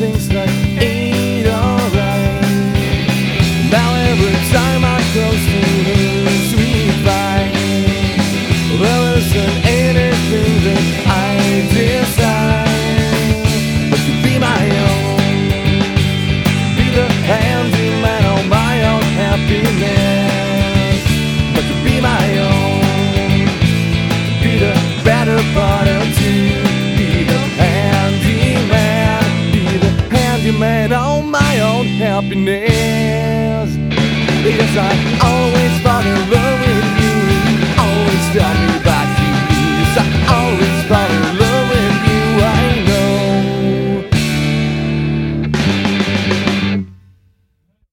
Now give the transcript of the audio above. things like